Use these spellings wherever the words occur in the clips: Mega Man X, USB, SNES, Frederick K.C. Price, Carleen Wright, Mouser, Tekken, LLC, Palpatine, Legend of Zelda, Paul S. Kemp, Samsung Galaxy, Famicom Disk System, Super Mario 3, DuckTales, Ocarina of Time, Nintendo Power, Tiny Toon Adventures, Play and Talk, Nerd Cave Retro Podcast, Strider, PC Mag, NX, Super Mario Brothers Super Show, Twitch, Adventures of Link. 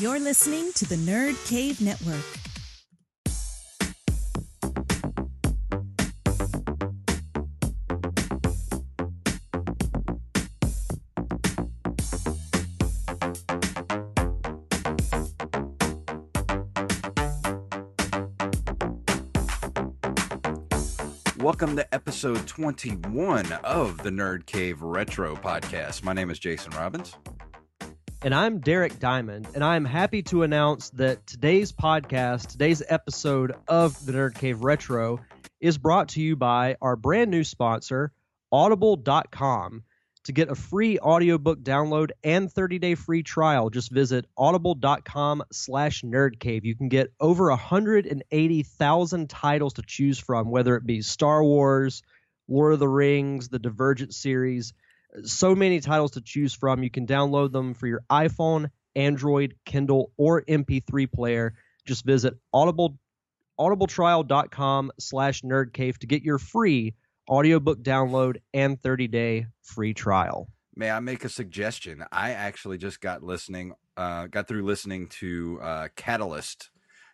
You're listening to the Nerd Cave Network. Welcome to episode 21 of the Nerd Cave Retro Podcast. My name is Jason Robbins. And I'm Derek Diamond, and I'm happy to announce that today's podcast, today's episode of the Nerd Cave Retro, is brought to you by our brand new sponsor, Audible.com. To get a free audiobook download and 30-day free trial, just visit audible.com/nerdcave. You can get over 180,000 titles to choose from, whether it be Star Wars, Lord of the Rings, the Divergent series. So many titles to choose from. You can download them for your iPhone, Android, Kindle, or MP3 player. Just visit audibletrial.com/nerdcave to get your free audiobook download and 30-day free trial. May I make a suggestion? I actually just got through listening to Catalyst,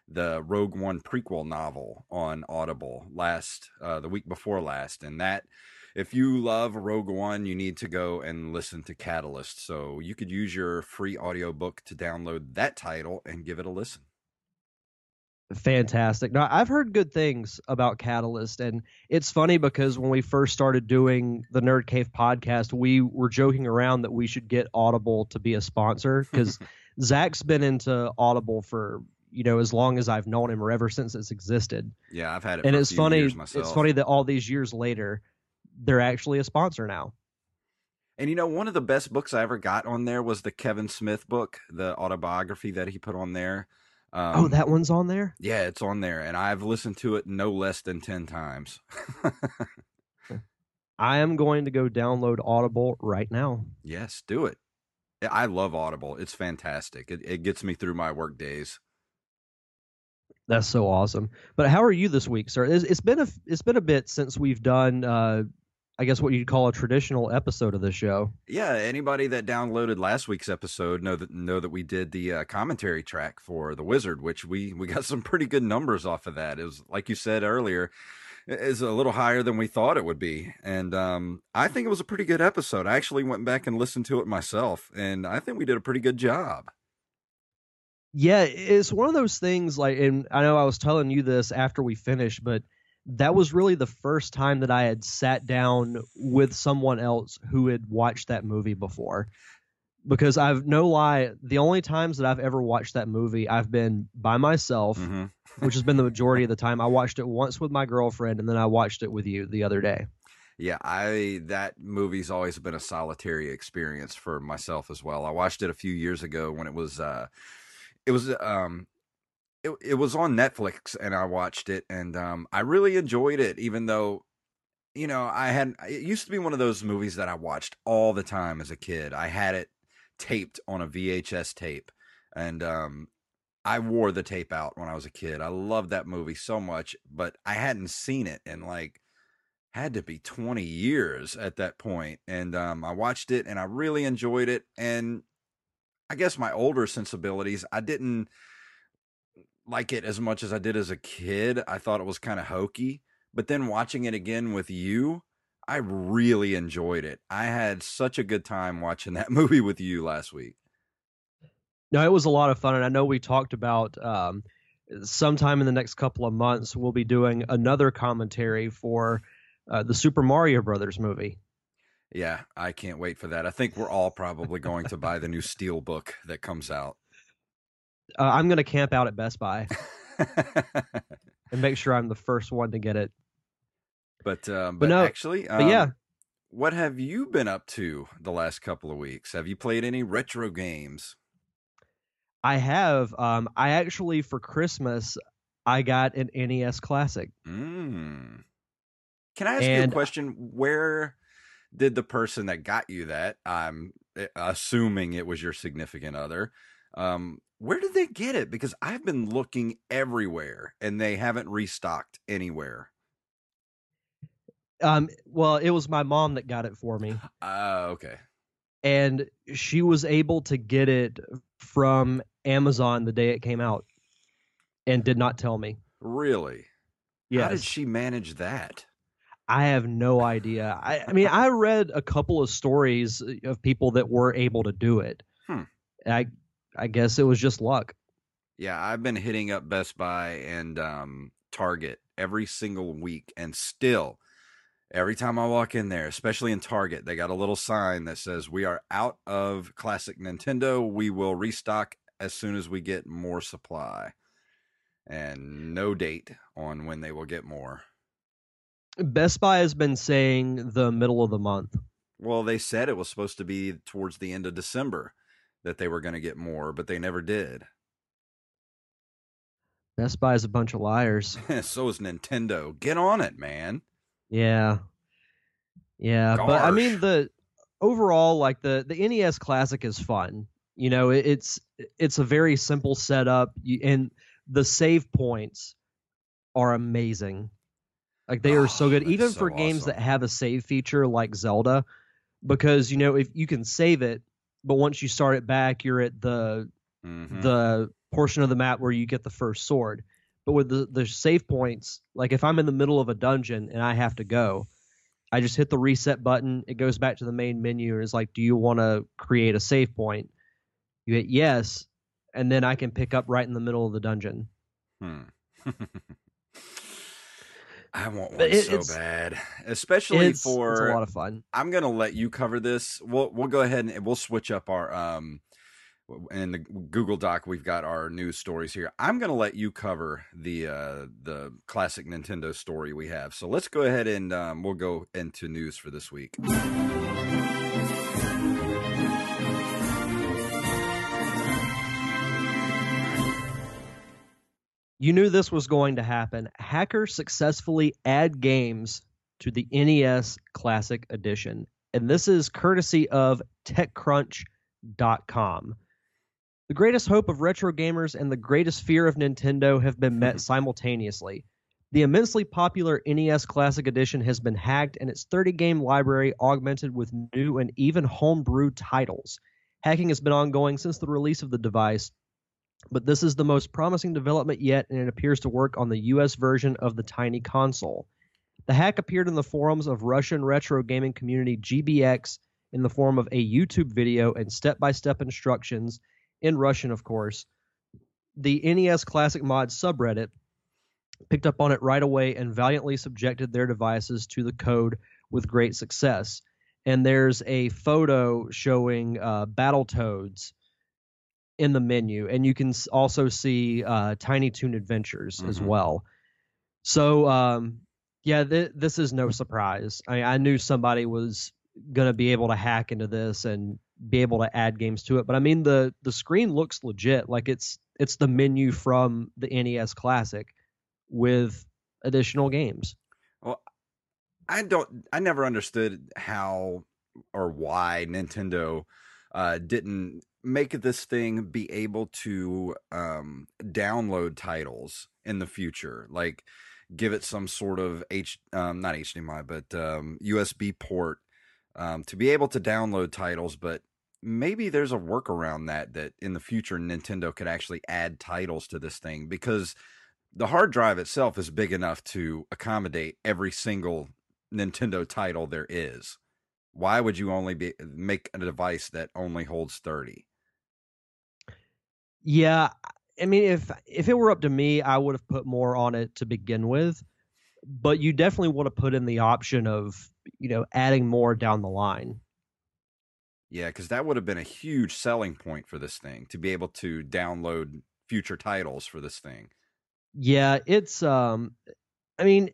the Rogue One prequel novel on Audible the week before last, and that. If you love Rogue One, you need to go and listen to Catalyst. So you could use your free audiobook to download that title and give it a listen. Fantastic. Now, I've heard good things about Catalyst, and it's funny because when we first started doing the Nerd Cave podcast, we were joking around that we should get Audible to be a sponsor because Zach's been into Audible for, you know, as long as I've known him or ever since it's existed. Yeah, I've had it and for a few years myself. It's funny that all these years later, they're actually a sponsor now. And, you know, one of the best books I ever got on there was the Kevin Smith book, the autobiography that he put on there. That one's on there? Yeah, it's on there. And I've listened to it no less than 10 times. I am going to go download Audible right now. Yes, do it. I love Audible. It's fantastic. It gets me through my work days. That's so awesome. But how are you this week, sir? It's been a bit since we've done, I guess what you'd call a traditional episode of the show. Yeah, anybody that downloaded last week's episode know that we did the commentary track for The Wizard, which we got some pretty good numbers off of that. It was, like you said earlier, is a little higher than we thought it would be. And I think it was a pretty good episode. I actually went back and listened to it myself, and I think we did a pretty good job. Yeah, it's one of those things, like, and I know I was telling you this after we finished, but that was really the first time that I had sat down with someone else who had watched that movie before, because I've no lie. The only times that I've ever watched that movie, I've been by myself, mm-hmm. which has been the majority of the time. I watched it once with my girlfriend, and then I watched it with you the other day. Yeah, that movie's always been a solitary experience for myself as well. I watched it a few years ago when it was on Netflix, and I watched it, and I really enjoyed it, even though you know, it used to be one of those movies that I watched all the time as a kid. I had it taped on a VHS tape, and I wore the tape out when I was a kid. I loved that movie so much, but I hadn't seen it in like had to be 20 years at that point. And I watched it and I really enjoyed it. And I guess my older sensibilities, I didn't like it as much as I did as a kid. I thought it was kind of hokey, but then watching it again with you, I really enjoyed it. I had such a good time watching that movie with you last week. No, it was a lot of fun. And I know we talked about sometime in the next couple of months, we'll be doing another commentary for the Super Mario Brothers movie. Yeah, I can't wait for that. I think we're all probably going to buy the new Steelbook that comes out. I'm going to camp out at Best Buy and make sure I'm the first one to get it. But yeah. What have you been up to the last couple of weeks? Have you played any retro games? I have. I actually, for Christmas, I got an NES Classic. Mm. Can I ask you a question? Where did the person that got you that, I'm assuming it was your significant other, where did they get it? Because I've been looking everywhere, and they haven't restocked anywhere. Well, it was my mom that got it for me. Okay. And she was able to get it from Amazon the day it came out and did not tell me. Really? Yes. How did she manage that? I have no idea. I mean, I read a couple of stories of people that were able to do it. I guess it was just luck. Yeah, I've been hitting up Best Buy and Target every single week, and still every time I walk in there, especially in Target, they got a little sign that says, we are out of classic Nintendo. We will restock as soon as we get more supply. And no date on when they will get more. Best Buy has been saying the middle of the month. Well, they said it was supposed to be towards the end of December that they were going to get more, but they never did. Best Buy is a bunch of liars. So is Nintendo. Get on it, man. Yeah. Gosh. But I mean, the overall, like the NES Classic is fun. You know, it's a very simple setup, and the save points are amazing. Like they are so good, even for games that have a save feature like Zelda, because you know if you can save it, but once you start it back, you're at the portion of the map where you get the first sword. But with the save points, like if I'm in the middle of a dungeon and I have to go, I just hit the reset button. It goes back to the main menu. And it's like, do you want to create a save point? You hit yes, and then I can pick up right in the middle of the dungeon. I want one so bad, especially for... It's a lot of fun. I'm going to let you cover this. We'll go ahead and we'll switch up our... in the Google Doc, we've got our news stories here. I'm going to let you cover the classic Nintendo story we have. So let's go ahead and we'll go into news for this week. You knew this was going to happen. Hackers successfully add games to the NES Classic Edition. And this is courtesy of TechCrunch.com. The greatest hope of retro gamers and the greatest fear of Nintendo have been met simultaneously. The immensely popular NES Classic Edition has been hacked and its 30-game library augmented with new and even homebrew titles. Hacking has been ongoing since the release of the device, but this is the most promising development yet, and it appears to work on the U.S. version of the Tiny Console. The hack appeared in the forums of Russian retro gaming community GBX in the form of a YouTube video and step-by-step instructions, in Russian, of course. The NES Classic Mod subreddit picked up on it right away and valiantly subjected their devices to the code with great success. And there's a photo showing Battletoads in the menu, and you can also see Tiny Toon Adventures as well. So, yeah, this is no surprise. I knew somebody was going to be able to hack into this and be able to add games to it. But I mean, the screen looks legit. Like it's the menu from the NES Classic with additional games. Well, I never understood how or why Nintendo didn't make this thing be able to download titles in the future, like give it some sort of not HDMI, but USB port to be able to download titles. But maybe there's a workaround that in the future Nintendo could actually add titles to this thing, because the hard drive itself is big enough to accommodate every single Nintendo title there is. Why would you only make a device that only holds 30? Yeah, I mean, if it were up to me, I would have put more on it to begin with. But you definitely want to put in the option of, you know, adding more down the line. Yeah, because that would have been a huge selling point for this thing, to be able to download future titles for this thing. Yeah, it's I mean,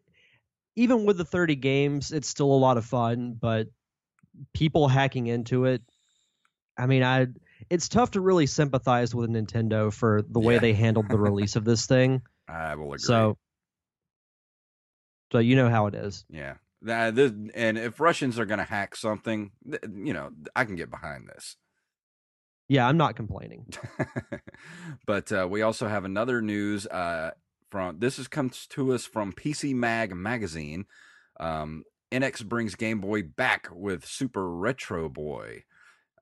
even with the 30 games, it's still a lot of fun, but people hacking into it, I mean, it's tough to really sympathize with Nintendo for the way they handled the release of this thing. I will agree. So you know how it is. Yeah. And if Russians are going to hack something, you know, I can get behind this. Yeah, I'm not complaining. But we also have another news comes to us from PC Mag magazine. NX brings Game Boy back with Super Retro Boy.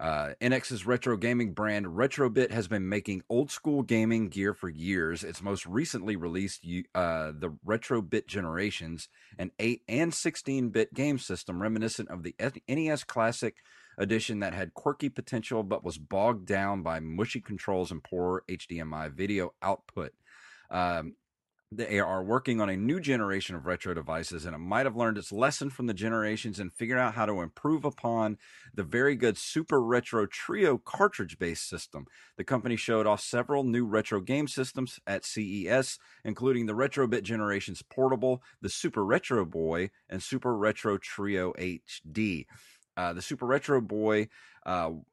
NX's retro gaming brand Retro-Bit has been making old-school gaming gear for years. It's most recently released the Retro-Bit Generations, an 8- and 16-bit game system reminiscent of the NES Classic Edition that had quirky potential but was bogged down by mushy controls and poor HDMI video output. They are working on a new generation of retro devices, and it might have learned its lesson from the generations and figured out how to improve upon the very good Super Retro Trio cartridge-based system. The company showed off several new retro game systems at CES, including the Retro-Bit Generations Portable, the Super Retro Boy, and Super Retro Trio HD. The Super Retro Boy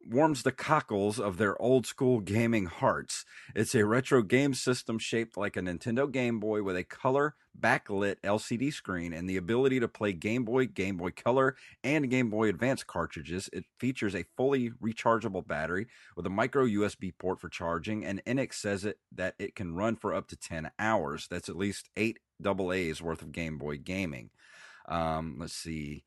warms the cockles of their old-school gaming hearts. It's a retro game system shaped like a Nintendo Game Boy with a color backlit LCD screen and the ability to play Game Boy, Game Boy Color, and Game Boy Advance cartridges. It features a fully rechargeable battery with a micro USB port for charging, and NX says that it can run for up to 10 hours. That's at least 8 AA's worth of Game Boy gaming. Let's see.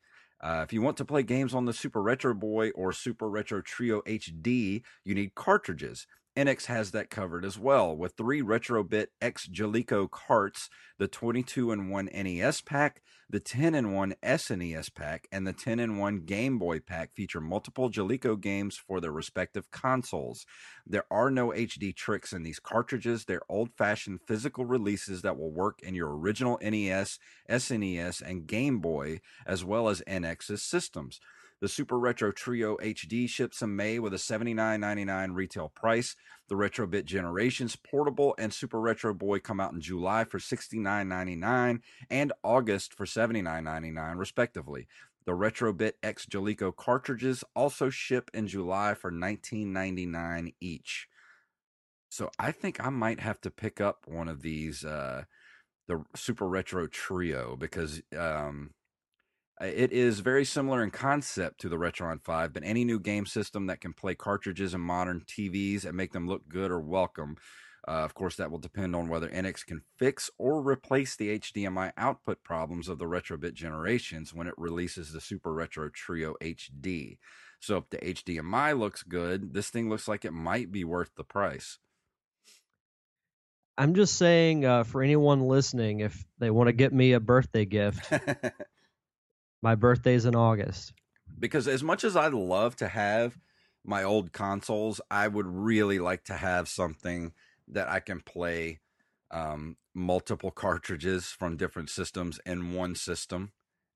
If you want to play games on the Super Retro Boy or Super Retro Trio HD, you need cartridges. NX has that covered as well, with 3 Retro-Bit X Jaleco carts, the 22-in-1 NES pack, the 10-in-1 SNES pack, and the 10-in-1 Game Boy pack feature multiple Jaleco games for their respective consoles. There are no HD tricks in these cartridges. They're old-fashioned physical releases that will work in your original NES, SNES, and Game Boy, as well as NX's systems. The Super Retro Trio HD ships in May with a $79.99 retail price. The Retro-Bit Generations Portable and Super Retro Boy come out in July for $69.99 and August for $79.99, respectively. The Retro-Bit X Jaleco cartridges also ship in July for $19.99 each. So I think I might have to pick up one of these, the Super Retro Trio, because... it is very similar in concept to the Retron 5, but any new game system that can play cartridges in modern TVs and make them look good or welcome. Of course, that will depend on whether NX can fix or replace the HDMI output problems of the Retro-Bit Generations when it releases the Super Retro Trio HD. So if the HDMI looks good, this thing looks like it might be worth the price. I'm just saying, for anyone listening, if they want to get me a birthday gift... My birthday's in August. Because as much as I love to have my old consoles, I would really like to have something that I can play multiple cartridges from different systems in one system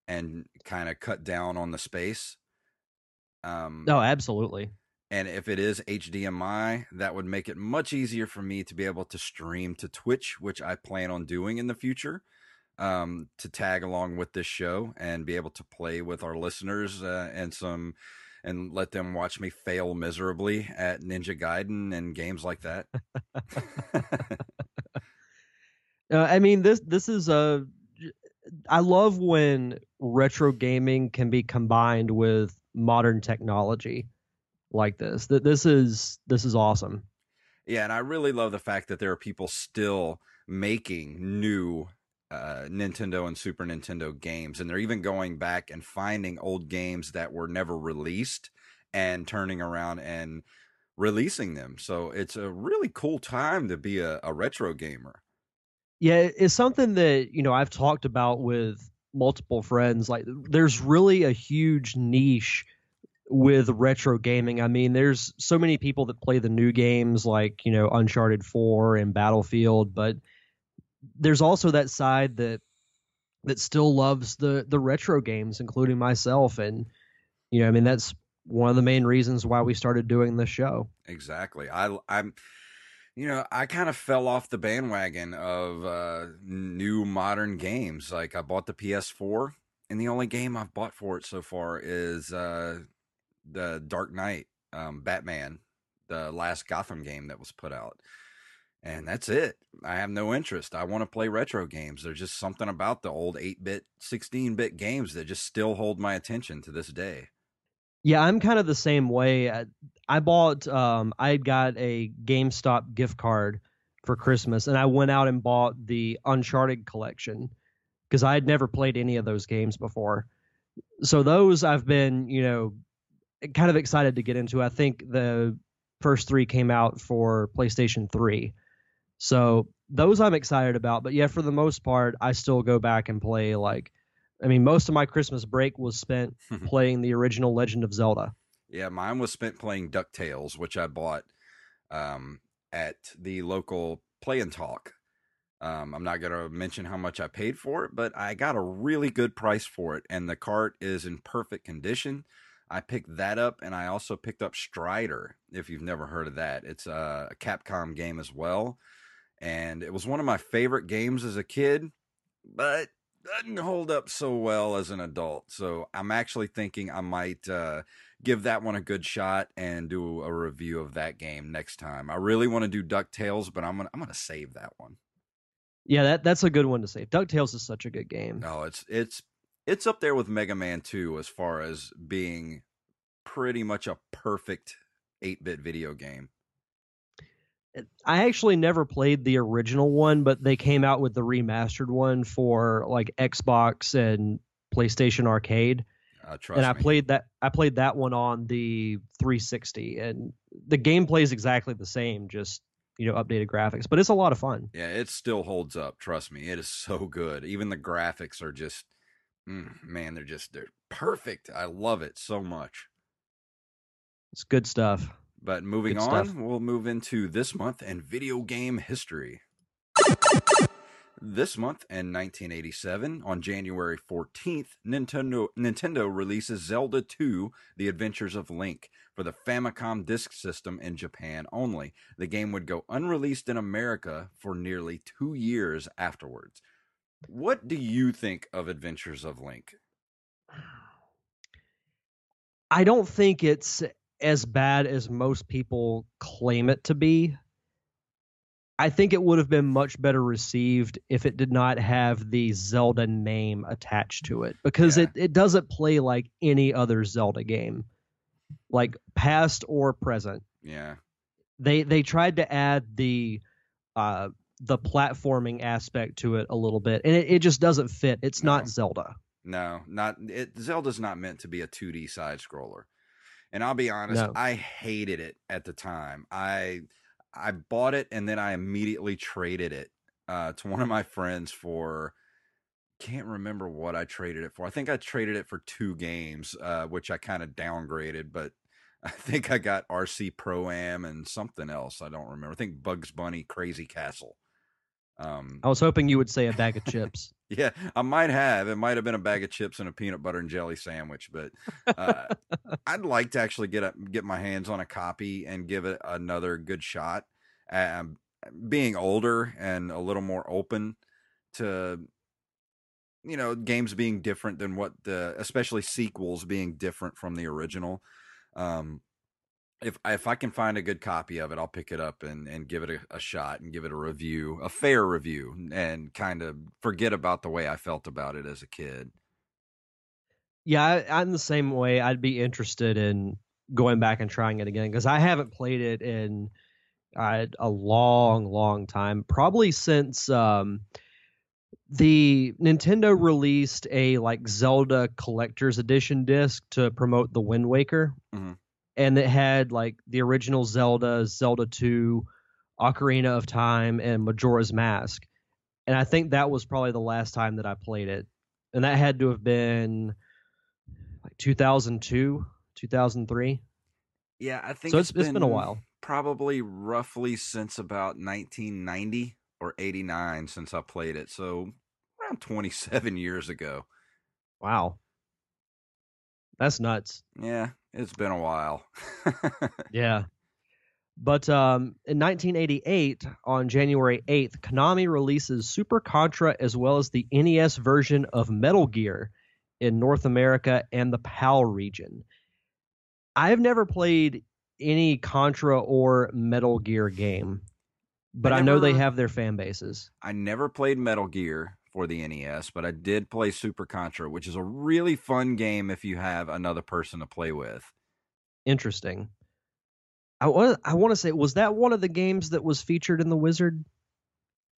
and kind of cut down on the space. No, absolutely. And if it is HDMI, that would make it much easier for me to be able to stream to Twitch, which I plan on doing in the future. To tag along with this show and be able to play with our listeners and let them watch me fail miserably at Ninja Gaiden and games like that. I mean, this is I love when retro gaming can be combined with modern technology like this. This is awesome. Yeah, and I really love the fact that there are people still making new Nintendo and Super Nintendo games, and they're even going back and finding old games that were never released and turning around and releasing them. So it's a really cool time to be a retro gamer. Yeah, it's something that, you know, I've talked about with multiple friends. Like, there's really a huge niche with retro gaming. I mean, there's so many people that play the new games like, you know, Uncharted 4 and Battlefield, but there's also that side that still loves the retro games, including myself. And, you know, I mean, that's one of the main reasons why we started doing this show. Exactly. I'm you know, I kind of fell off the bandwagon of new modern games. Like, I bought the PS4, and the only game I've bought for it so far is the Dark Knight, Batman, the last Gotham game that was put out. And that's it. I have no interest. I want to play retro games. There's just something about the old 8-bit, 16-bit games that just still hold my attention to this day. Yeah, I'm kind of the same way. I bought, I got a GameStop gift card for Christmas, and I went out and bought the Uncharted collection because I had never played any of those games before. So those I've been, you know, kind of excited to get into. I think the first three came out for PlayStation 3. So those I'm excited about. But yeah, for the most part, I still go back and play like, I mean, most of my Christmas break was spent playing the original Legend of Zelda. Yeah, mine was spent playing DuckTales, which I bought at the local Play and Talk. I'm not going to mention how much I paid for it, but I got a really good price for it, and the cart is in perfect condition. I picked that up, and I also picked up Strider, if you've never heard of that. It's a Capcom game as well, and it was one of my favorite games as a kid, but doesn't hold up so well as an adult. So I'm actually thinking I might give that one a good shot and do a review of that game next time. I really want to do DuckTales, but I'm gonna save that one. Yeah, that's a good one to save. DuckTales is such a good game. No, it's up there with Mega Man 2 as far as being pretty much a perfect 8-bit video game. I actually never played the original one, but they came out with the remastered one for like Xbox and PlayStation Arcade. I played that one on the 360, and the gameplay is exactly the same, just, you know, updated graphics, but it's a lot of fun. Yeah, it still holds up. Trust me. It is so good. Even the graphics are just, man, they're perfect. I love it so much. It's good stuff. But moving on, we'll move into this month in video game history. This month in 1987, on January 14th, Nintendo releases Zelda 2, The Adventures of Link, for the Famicom Disk System in Japan only. The game would go unreleased in America for nearly 2 years afterwards. What do you think of Adventures of Link? I don't think it's as bad as most people claim it to be. I think it would have been much better received if it did not have the Zelda name attached to it, because it doesn't play like any other Zelda game, like past or present. Yeah. They tried to add the platforming aspect to it a little bit, and it just doesn't fit. It's not Zelda. No, not it. Zelda's not meant to be a 2D side scroller. And I'll be honest, no. I hated it at the time. I bought it, and then I immediately traded it to one of my friends for, can't remember what I traded it for. I think I traded it for two games, which I kind of downgraded, but I think I got RC Pro-Am and something else. I don't remember. I think Bugs Bunny Crazy Castle. I was hoping you would say a bag of chips. Yeah, I might have. It might have been a bag of chips and a peanut butter and jelly sandwich, but I'd like to actually get my hands on a copy and give it another good shot. Being older and a little more open to, you know, games being different than especially sequels being different from the original. If I can find a good copy of it, I'll pick it up and give it a shot and give it a review, a fair review, and kind of forget about the way I felt about it as a kid. Yeah, I'm the same way. I'd be interested in going back and trying it again because I haven't played it in a long, long time, probably since the Nintendo released a like Zelda Collector's Edition disc to promote the Wind Waker. Mm-hmm. And it had like the original Zelda, Zelda 2, Ocarina of Time, and Majora's Mask. And I think that was probably the last time that I played it. And that had to have been like 2002, 2003. Yeah, I think so. It's been a while. Probably roughly since about 1990 or 89 since I played it. So around 27 years ago. Wow. That's nuts. Yeah. It's been a while. Yeah. But in 1988, on January 8th, Konami releases Super Contra as well as the NES version of Metal Gear in North America and the PAL region. I've never played any Contra or Metal Gear game, but I know they have their fan bases. I never played Metal Gear for the NES, but I did play Super Contra, which is a really fun game if you have another person to play with. Interesting. I want to say, was that one of the games that was featured in The Wizard?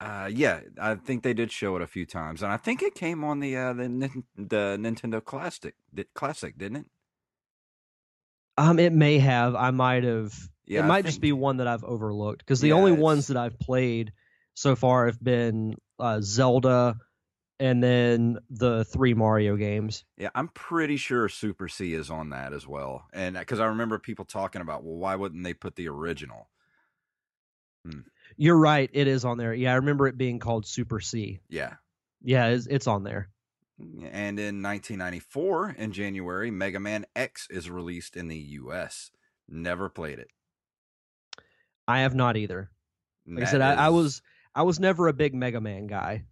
Yeah, I think they did show it a few times, and I think it came on the Nintendo Classic, didn't it? It may have. I might have. Yeah, it might just be one that I've overlooked because the only ones that I've played so far have been Zelda, and then the 3 Mario games. Yeah, I'm pretty sure Super C is on that as well. And because I remember people talking about, well, why wouldn't they put the original? You're right. It is on there. Yeah, I remember it being called Super C. Yeah. Yeah, it's on there. And in 1994, in January, Mega Man X is released in the U.S. Never played it. I have not either. Like I said, I was never a big Mega Man guy.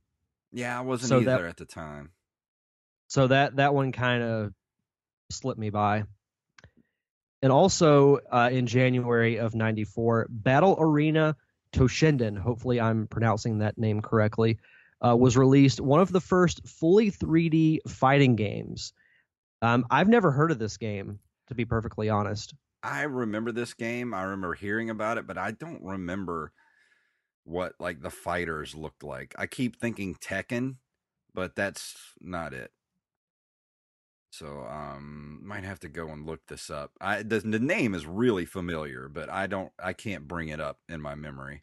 Yeah, I wasn't either at the time. So that one kind of slipped me by. And also in January of 94, Battle Arena Toshinden, hopefully I'm pronouncing that name correctly, was released, one of the first fully 3D fighting games. I've never heard of this game, to be perfectly honest. I remember this game. I remember hearing about it, but I don't remember what like the fighters looked like. I keep thinking Tekken, but that's not it. So might have to go and look this up. The name is really familiar, but I can't bring it up in my memory.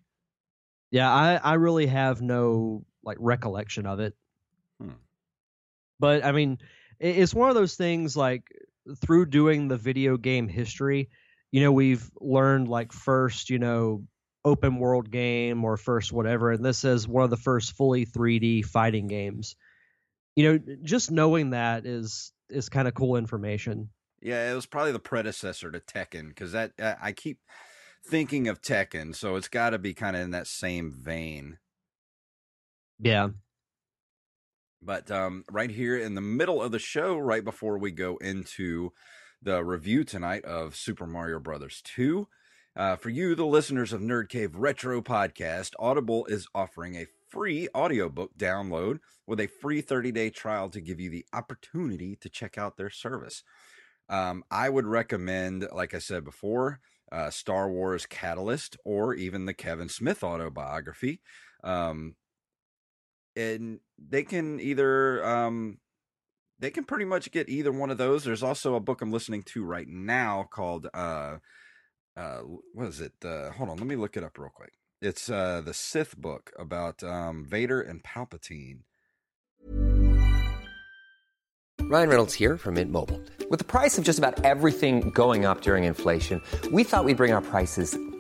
Yeah, I really have no like recollection of it. But I mean, it's one of those things like through doing the video game history, you know, we've learned like first, you know, open world game or first whatever, and this is one of the first fully 3D fighting games. You know, just knowing that is kind of cool information. Yeah, it was probably the predecessor to Tekken, because that I keep thinking of Tekken, so it's got to be kind of in that same vein. Yeah. But right here in the middle of the show, right before we go into the review tonight of Super Mario Brothers 2, for you, the listeners of Nerd Cave Retro Podcast, Audible is offering a free audiobook download with a free 30-day trial to give you the opportunity to check out their service. I would recommend, like I said before, Star Wars Catalyst or even the Kevin Smith autobiography. And they can either... they can pretty much get either one of those. There's also a book I'm listening to right now called... what is it? Hold on, let me look it up real quick. It's the Sith book about Vader and Palpatine. Ryan Reynolds here from Mint Mobile. With the price of just about everything going up during inflation, we thought we'd bring our prices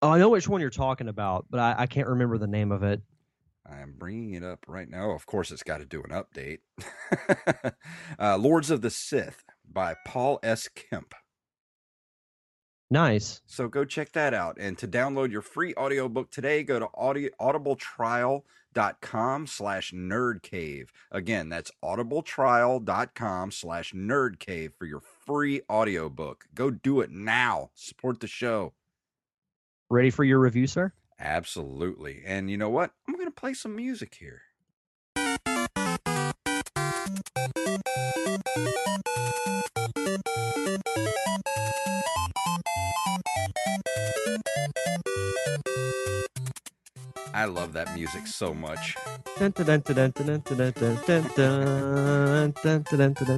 Oh, I know which one you're talking about, but I can't remember the name of it. I'm bringing it up right now. Of course, it's got to do an update. Lords of the Sith by Paul S. Kemp. Nice. So go check that out. And to download your free audiobook today, go to audibletrial.com/nerdcave. Again, that's audibletrial.com/nerdcave for your free audiobook. Go do it now. Support the show. Ready for your review, sir? Absolutely. And you know what? I'm going to play some music here. I love that music so much.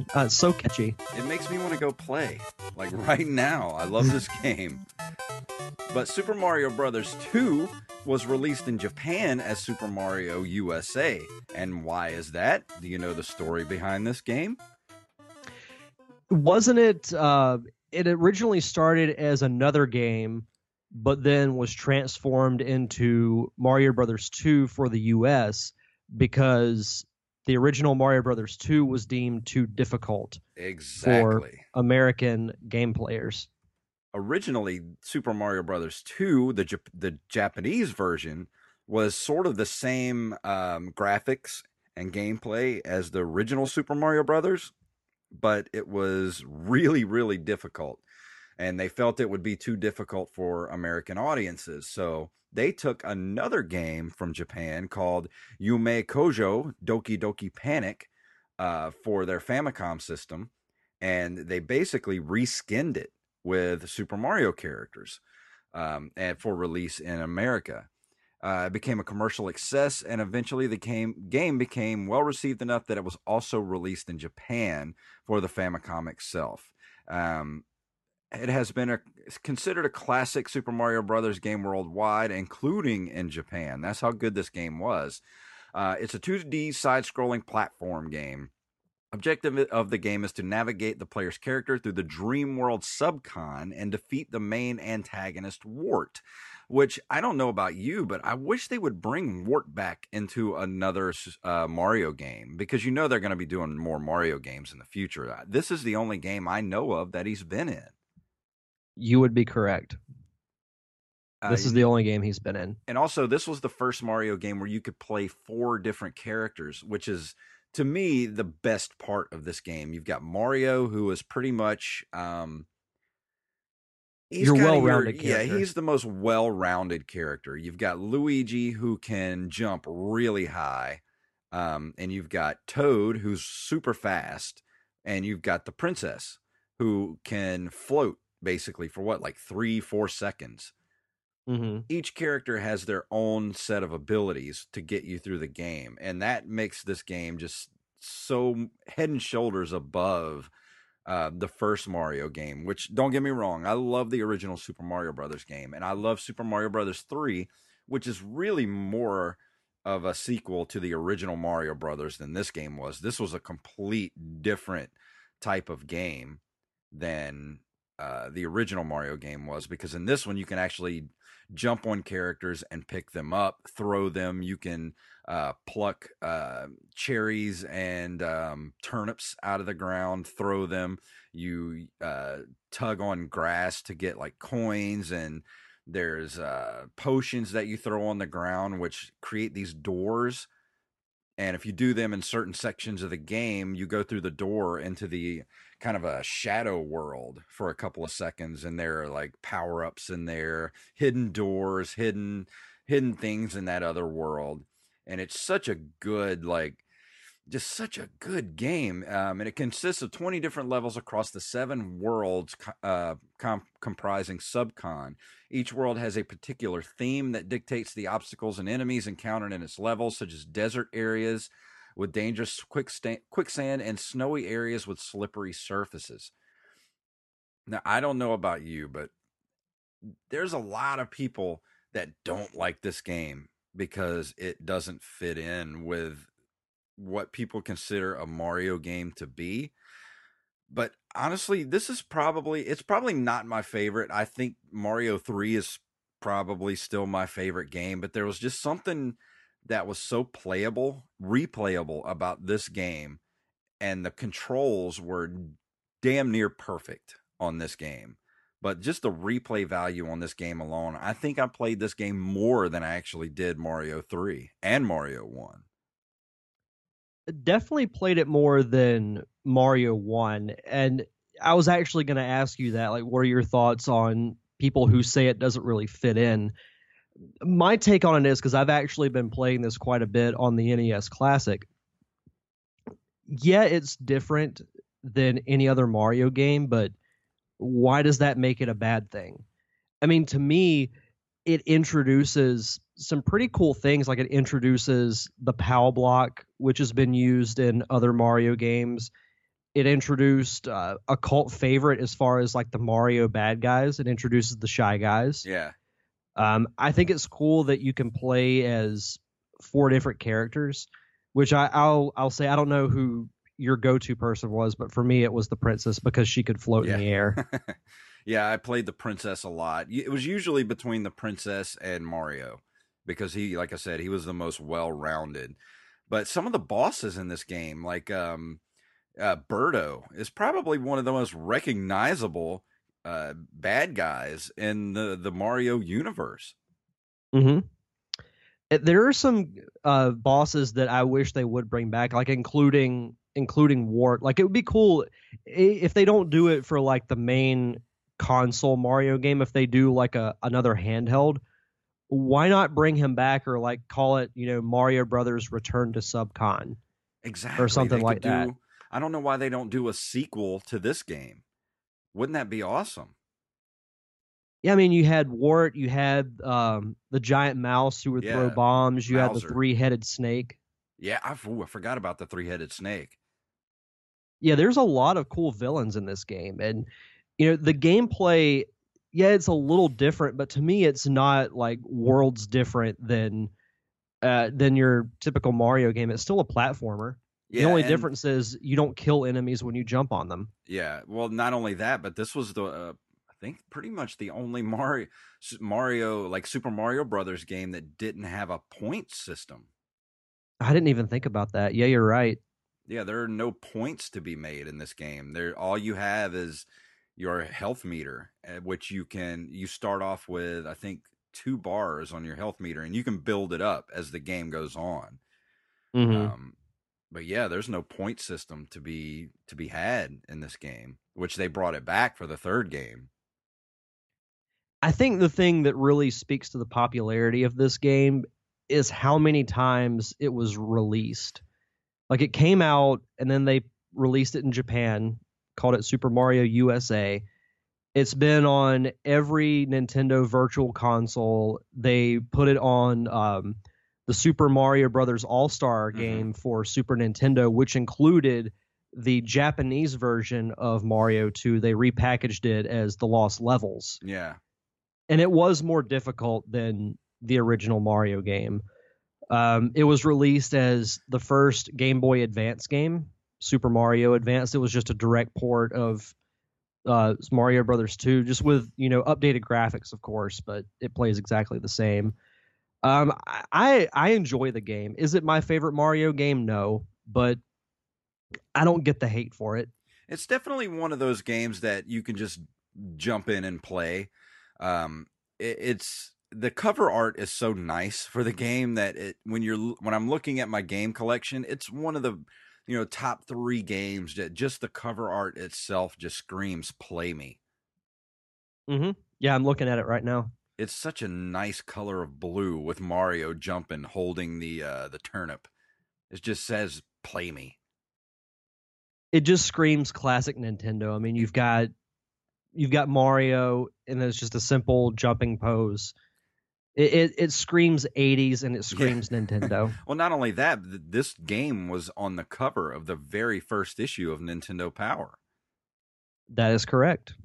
It's so catchy. It makes me want to go play. Like right now. I love this game. But Super Mario Bros. 2 was released in Japan as Super Mario USA. And why is that? Do you know the story behind this game? Wasn't it... it originally started as another game, but then was transformed into Mario Bros. 2 for the US because the original Mario Bros. 2 was deemed too difficult for American game players. Originally, Super Mario Bros. 2, the Japanese version, was sort of the same graphics and gameplay as the original Super Mario Bros., but it was really, really difficult. And they felt it would be too difficult for American audiences. So they took another game from Japan called Yume Kojo Doki Doki Panic for their Famicom system. And they basically reskinned it with Super Mario characters and for release in America. It became a commercial success, and eventually the game became well-received enough that it was also released in Japan for the Famicom itself. It has been considered a classic Super Mario Brothers game worldwide, including in Japan. That's how good this game was. It's a 2D side-scrolling platform game. Objective of the game is to navigate the player's character through the Dream World subcon and defeat the main antagonist, Wart, which I don't know about you, but I wish they would bring Wart back into another Mario game, because you know they're going to be doing more Mario games in the future. This is the only game I know of that he's been in. You would be correct. This is the only game he's been in. And also, this was the first Mario game where you could play four different characters, which is... to me, the best part of this game. You've got Mario, who is pretty much... your well-rounded character. Yeah, he's the most well-rounded character. You've got Luigi, who can jump really high. And you've got Toad, who's super fast. And you've got the princess, who can float, basically, for what? Like 3-4 seconds. Mm-hmm. Each character has their own set of abilities to get you through the game, and that makes this game just so head and shoulders above the first Mario game, which, don't get me wrong, I love the original Super Mario Brothers game, and I love Super Mario Brothers 3, which is really more of a sequel to the original Mario Brothers than this game was. This was a complete different type of game than the original Mario game was, because in this one you can actually jump on characters and pick them up, throw them. You can pluck cherries and turnips out of the ground, throw them. You tug on grass to get like coins, and there's potions that you throw on the ground, which create these doors. And if you do them in certain sections of the game, you go through the door into the kind of a shadow world for a couple of seconds. And there are like power-ups in there, hidden doors, hidden things in that other world. And it's such a good, like, just such a good game. And it consists of 20 different levels across the 7 worlds comprising Subcon. Each world has a particular theme that dictates the obstacles and enemies encountered in its levels, such as desert areas with dangerous quicksand and snowy areas with slippery surfaces. Now, I don't know about you, but there's a lot of people that don't like this game because it doesn't fit in with what people consider a Mario game to be. But honestly, this is probably, it's probably not my favorite. I think Mario 3 is probably still my favorite game, but there was just something that was so playable, replayable about this game, and the controls were damn near perfect on this game. But just the replay value on this game alone, I think I played this game more than I actually did Mario 3 and Mario 1. Definitely played it more than Mario 1. And I was actually going to ask you that, like, what are your thoughts on people who say it doesn't really fit in? My take on it is, because I've actually been playing this quite a bit on the NES Classic. Yeah, it's different than any other Mario game, but why does that make it a bad thing? I mean, to me, it introduces some pretty cool things. Like, it introduces the POW block, which has been used in other Mario games. It introduced a cult favorite as far as like the Mario bad guys. It introduces the Shy Guys. Yeah. I think it's cool that you can play as 4 different characters, which I'll say, I don't know who your go-to person was, but for me, it was the princess because she could float in the air. Yeah, I played the princess a lot. It was usually between the princess and Mario because he, like I said, he was the most well-rounded. But some of the bosses in this game, like Birdo, is probably one of the most recognizable bad guys in the Mario universe. Mm-hmm. There are some bosses that I wish they would bring back, like including Wart. Like, it would be cool if they don't do it for like the main console Mario game. If they do like another handheld, why not bring him back, or like call it, you know, Mario Brothers Return to Subcon, exactly, or something like that. I don't know why they don't do a sequel to this game. Wouldn't that be awesome? Yeah, I mean, you had Wart, you had the giant mouse who would throw bombs, you Mouser. Had the three-headed snake. Yeah, I forgot about the three-headed snake. Yeah, there's a lot of cool villains in this game. And, you know, the gameplay, yeah, it's a little different, but to me, it's not like worlds different than your typical Mario game. It's still a platformer. Yeah, the only difference is you don't kill enemies when you jump on them. Yeah, well, not only that, but this was the I think pretty much the only Mario like Super Mario Brothers game that didn't have a point system. I didn't even think about that. Yeah, you're right. Yeah, there are no points to be made in this game. There, all you have is your health meter, which you start off with, I think, 2 bars on your health meter, and you can build it up as the game goes on. Mm-hmm. But yeah, there's no point system to be had in this game, which they brought it back for the 3rd game. I think the thing that really speaks to the popularity of this game is how many times it was released. Like, it came out and then they released it in Japan, called it Super Mario USA. It's been on every Nintendo Virtual Console. They put it on the Super Mario Brothers All-Star game for Super Nintendo, which included the Japanese version of Mario 2. They repackaged it as the Lost Levels. Yeah. And it was more difficult than the original Mario game. It was released as the first Game Boy Advance game, Super Mario Advance. It was just a direct port of Mario Brothers 2, just with, you know, updated graphics, of course, but it plays exactly the same. I enjoy the game. Is it my favorite Mario game? No, but I don't get the hate for it. It's definitely one of those games that you can just jump in and play. It's the cover art is so nice for the game that when I'm looking at my game collection, it's one of the, you know, top 3 games that just the cover art itself just screams play me. Mm-hmm. Yeah, I'm looking at it right now. It's such a nice color of blue with Mario jumping, holding the turnip. It just says play me. It just screams classic Nintendo. I mean, you've got Mario, and it's just a simple jumping pose. It screams 80s, and it screams Nintendo. Well, not only that, this game was on the cover of the very first issue of Nintendo Power. That is correct.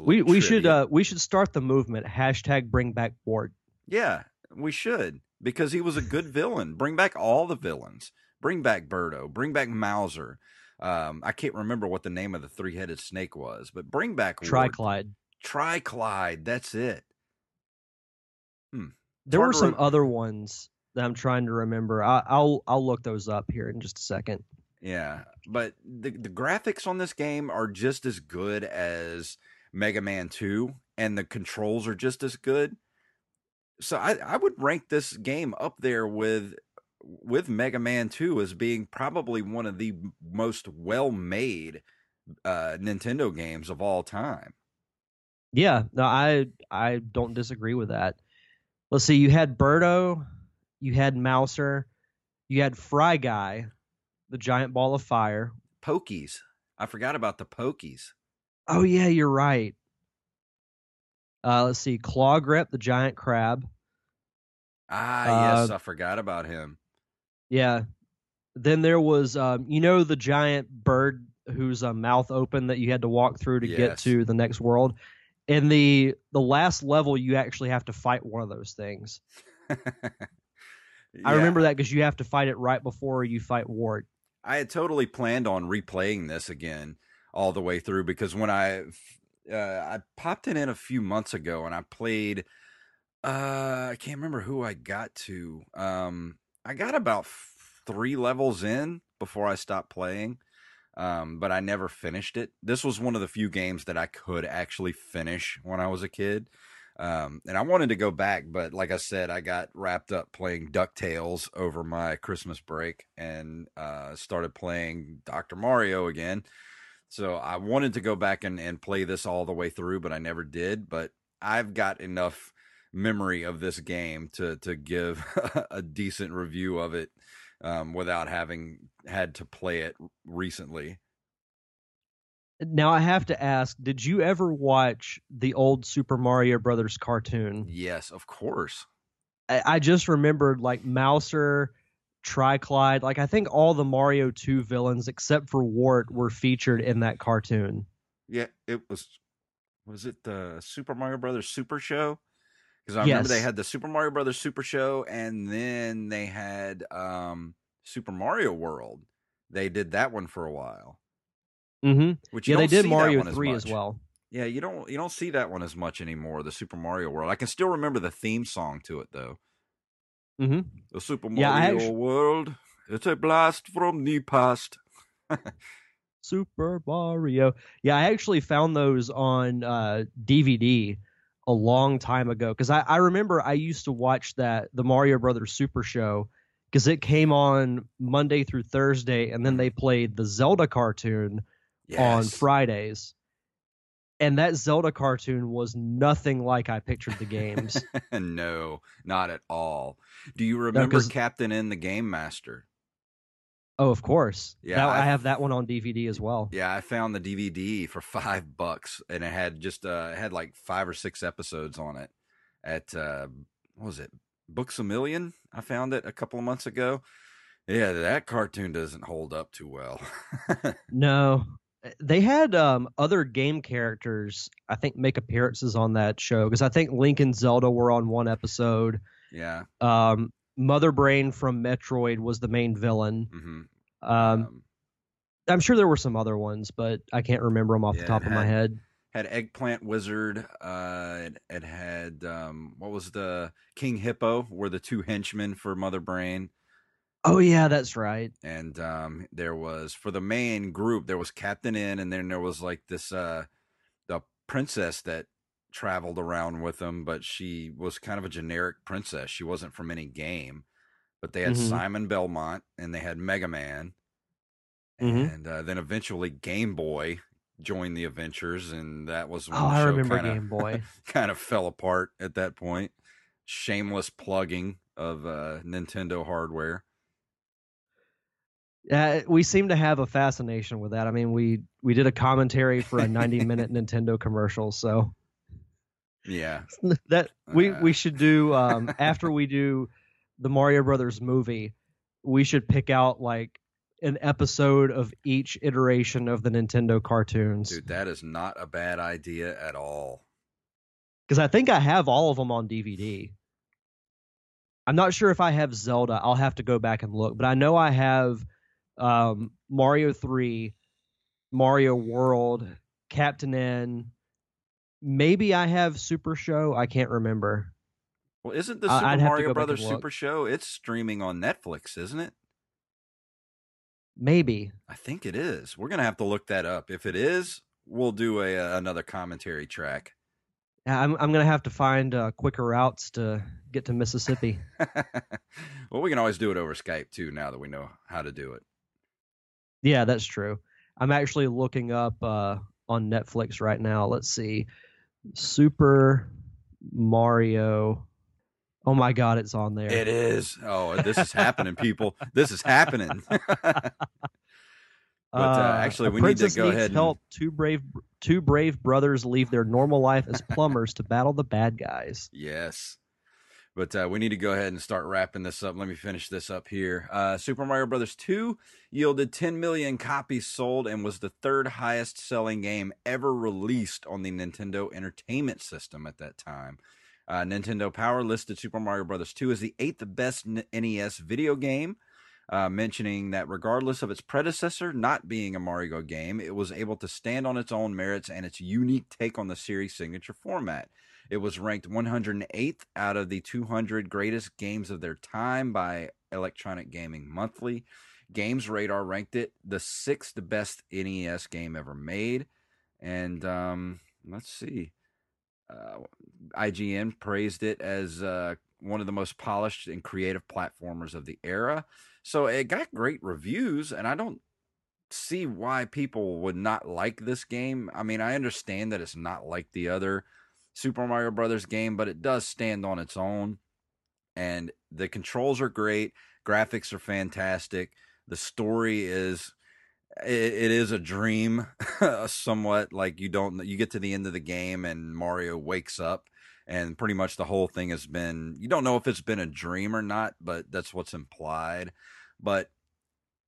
We should start the movement. # Bring back Wart. Yeah, we should, because he was a good villain. Bring back all the villains. Bring back Birdo. Bring back Mouser. I can't remember what the name of the three-headed snake was, but bring back Tryclyde. Tryclyde. That's it. There were some other ones that I'm trying to remember. I'll look those up here in just a second. Yeah, but the graphics on this game are just as good as Mega Man 2, and the controls are just as good. So I would rank this game up there with Mega Man 2 as being probably one of the most well-made Nintendo games of all time. Yeah, no, I don't disagree with that. Let's see, you had Birdo, you had Mouser, you had Fry Guy, the giant ball of fire. Pokies. I forgot about the Pokies. Oh, yeah, you're right. Let's see, Claw Grip, the giant crab. Ah, yes, I forgot about him. Yeah. Then there was, the giant bird whose mouth open that you had to walk through to get to the next world. In the last level, you actually have to fight one of those things. I remember that because you have to fight it right before you fight Ward. I had totally planned on replaying this again all the way through, because when I popped it in a few months ago and I played, I can't remember who I got to. I got about 3 levels in before I stopped playing, but I never finished it. This was one of the few games that I could actually finish when I was a kid. And I wanted to go back, but like I said, I got wrapped up playing DuckTales over my Christmas break and started playing Dr. Mario again. So I wanted to go back and play this all the way through, but I never did. But I've got enough memory of this game to give a decent review of it without having had to play it recently. Now I have to ask, did you ever watch the old Super Mario Brothers cartoon? Yes, of course. I just remembered like Mouser, Tryclyde, like I think all the Mario 2 villains except for Wart were featured in that cartoon. Yeah, it was it the Super Mario Brothers Super Show? Because I remember they had the Super Mario Brothers Super Show, and then they had Super Mario World. They did that one for a while. Mm-hmm. Which they did Mario 3 as well. Yeah, you don't see that one as much anymore. The Super Mario World. I can still remember the theme song to it though. Mm-hmm. The Super Mario World, it's a blast from the past. Super Mario. Yeah, I actually found those on DVD a long time ago, because I remember I used to watch the Mario Brothers Super Show, because it came on Monday through Thursday, and then they played the Zelda cartoon on Fridays. And that Zelda cartoon was nothing like I pictured the games. No, not at all. Do you remember Captain N the Game Master? Oh, of course. Yeah, now I have that one on DVD as well. Yeah, I found the DVD for $5, and it had had like 5 or 6 episodes on it. At what was it? Books a Million. I found it a couple of months ago. Yeah, that cartoon doesn't hold up too well. No. They had other game characters, I think, make appearances on that show, because I think Link and Zelda were on one episode. Yeah. Mother Brain from Metroid was the main villain. Mm-hmm. I'm sure there were some other ones, but I can't remember them off the top of my head. Had Eggplant Wizard. It had what was the King Hippo? Were the 2 henchmen for Mother Brain? Oh, yeah, that's right. And there was, for the main group, there was Captain N, and then there was like this, the princess that traveled around with them, but she was kind of a generic princess. She wasn't from any game. But they had Simon Belmont, and they had Mega Man. Mm-hmm. And then eventually Game Boy joined the adventures, and that was when the show Game Boy kind of fell apart at that point. Shameless plugging of Nintendo hardware. We seem to have a fascination with that. I mean, we did a commentary for a 90-minute Nintendo commercial, so yeah, that we should do after we do the Mario Brothers movie. We should pick out like an episode of each iteration of the Nintendo cartoons. Dude, that is not a bad idea at all. Because I think I have all of them on DVD. I'm not sure if I have Zelda. I'll have to go back and look, but I know I have. Mario 3, Mario World, Captain N. Maybe I have Super Show. I can't remember. Well, isn't the Super Mario Brothers Super Show? It's streaming on Netflix, isn't it? Maybe. I think it is. We're gonna have to look that up. If it is, we'll do another commentary track. I'm gonna have to find quicker routes to get to Mississippi. Well, we can always do it over Skype too. Now that we know how to do it. Yeah, that's true. I'm actually looking up on Netflix right now. Let's see. Super Mario. Oh, my God, it's on there. It is. Oh, this is happening, people. This is happening. But actually, we need to go ahead and help two brave brothers leave their normal life as plumbers to battle the bad guys. Yes. But we need to go ahead and start wrapping this up. Let me finish this up here. Super Mario Bros. 2 yielded 10 million copies sold and was the third highest selling game ever released on the Nintendo Entertainment System at that time. Nintendo Power listed Super Mario Bros. 2 as the 8th best NES video game, mentioning that regardless of its predecessor not being a Mario game, it was able to stand on its own merits and its unique take on the series' signature format. It was ranked 108th out of the 200 greatest games of their time by Electronic Gaming Monthly. Games Radar ranked it the 6th best NES game ever made. And let's see. IGN praised it as one of the most polished and creative platformers of the era. So it got great reviews, and I don't see why people would not like this game. I mean, I understand that it's not like the other Super Mario Brothers game, but it does stand on its own, and the controls are great, graphics are fantastic, the story is it is a dream somewhat. Like you get to the end of the game and Mario wakes up, and pretty much the whole thing has been, you don't know if it's been a dream or not, but that's what's implied. But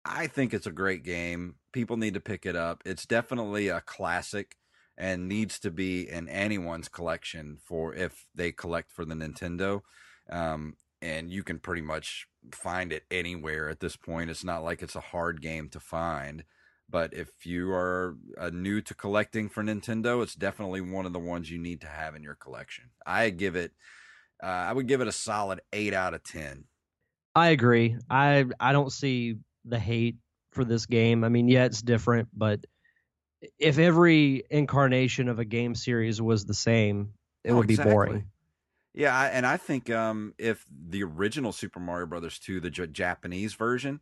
I think it's a great game. People need to pick it up. It's definitely a classic and needs to be in anyone's collection for if they collect for the Nintendo. And you can pretty much find it anywhere at this point. It's not like it's a hard game to find. But if you are new to collecting for Nintendo, it's definitely one of the ones you need to have in your collection. I would give it a solid 8 out of 10. I agree. I don't see the hate for this game. I mean, yeah, it's different, but if every incarnation of a game series was the same, it would be boring. Yeah, and I think if the original Super Mario Bros. 2, the Japanese version,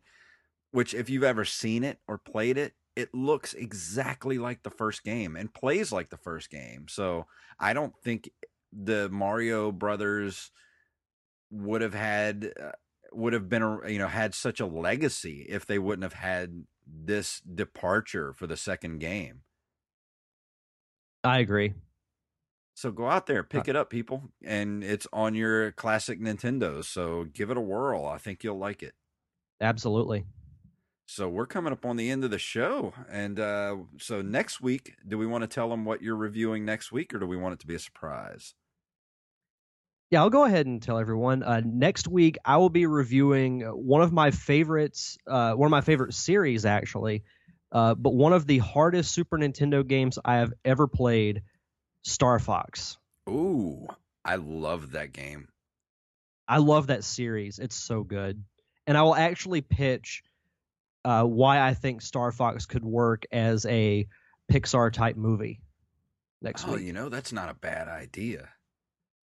which if you've ever seen it or played it, it looks exactly like the first game and plays like the first game. So I don't think the Mario Brothers would have had had such a legacy if they wouldn't have had this departure for the second game. I agree. So go out there, pick it up, people, and it's on your classic Nintendo, so give it a whirl. I think you'll like it. Absolutely. So we're coming up on the end of the show, and so next week, do we want to tell them what you're reviewing next week, or do we want it to be a surprise? Yeah, I'll go ahead and tell everyone. Next week, I will be reviewing one of my favorite series, actually, but one of the hardest Super Nintendo games I have ever played, Star Fox. Ooh, I love that game. I love that series. It's so good. And I will actually pitch why I think Star Fox could work as a Pixar-type movie next week. You know, that's not a bad idea.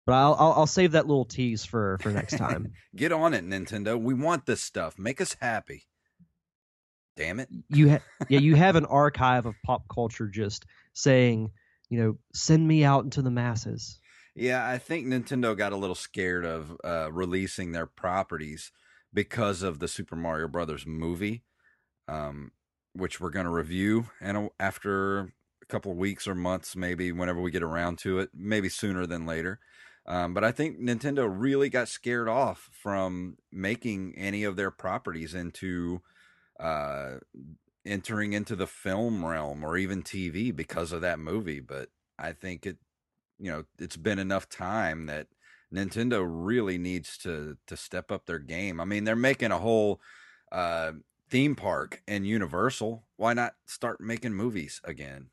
But I'll save that little tease for next time. Get on it, Nintendo. We want this stuff. Make us happy. Damn it. You have an archive of pop culture just saying, you know, send me out into the masses. Yeah, I think Nintendo got a little scared of releasing their properties because of the Super Mario Brothers movie. which we're going to review and after a couple of weeks or months, maybe whenever we get around to it, maybe sooner than later. But I think Nintendo really got scared off from making any of their properties into entering into the film realm or even TV because of that movie. But I think it, you know, it's been enough time that Nintendo really needs to step up their game. I mean, they're making a whole theme park in Universal. Why not start making movies again?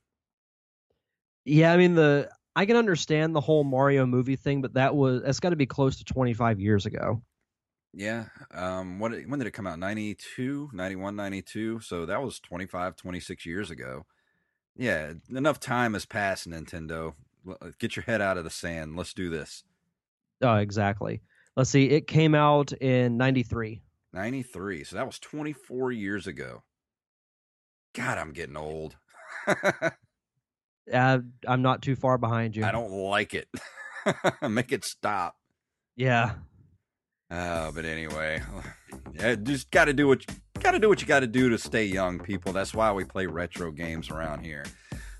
Yeah, I mean, I can understand the whole Mario movie thing, but that's got to be close to 25 years ago. Yeah. When did it come out? 92. So that was 25, 26 years ago. Yeah. Enough time has passed, Nintendo. Get your head out of the sand. Let's do this. Oh, exactly. Let's see. It came out in 93. 93. So that was 24 years ago. God, I'm getting old. I'm not too far behind you. I don't like it. Make it stop. Yeah. But anyway, just got to do what you got to do to stay young, people. That's why we play retro games around here.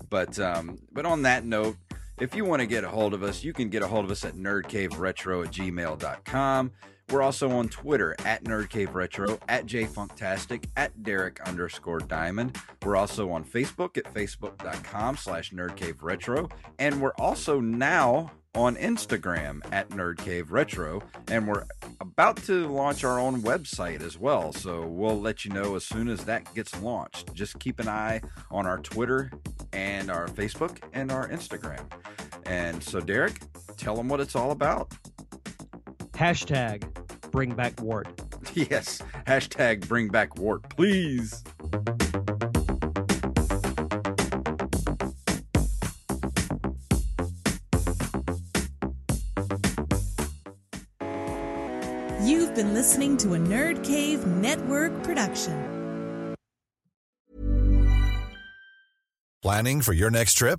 But on that note, if you want to get a hold of us, you can get a hold of us at nerdcaveretro@gmail.com. We're also on Twitter at nerdcaveretro, at jfunktastic, at Derek_Diamond. We're also on Facebook at facebook.com/nerdcaveretro. And we're also now on Instagram at nerdcaveretro. And we're about to launch our own website as well. So we'll let you know as soon as that gets launched. Just keep an eye on our Twitter and our Facebook and our Instagram. And so, Derek, tell them what it's all about. Hashtag bring back Wart. Yes. Hashtag bring back Wart, please. You've been listening to a Nerd Cave Network production. Planning for your next trip?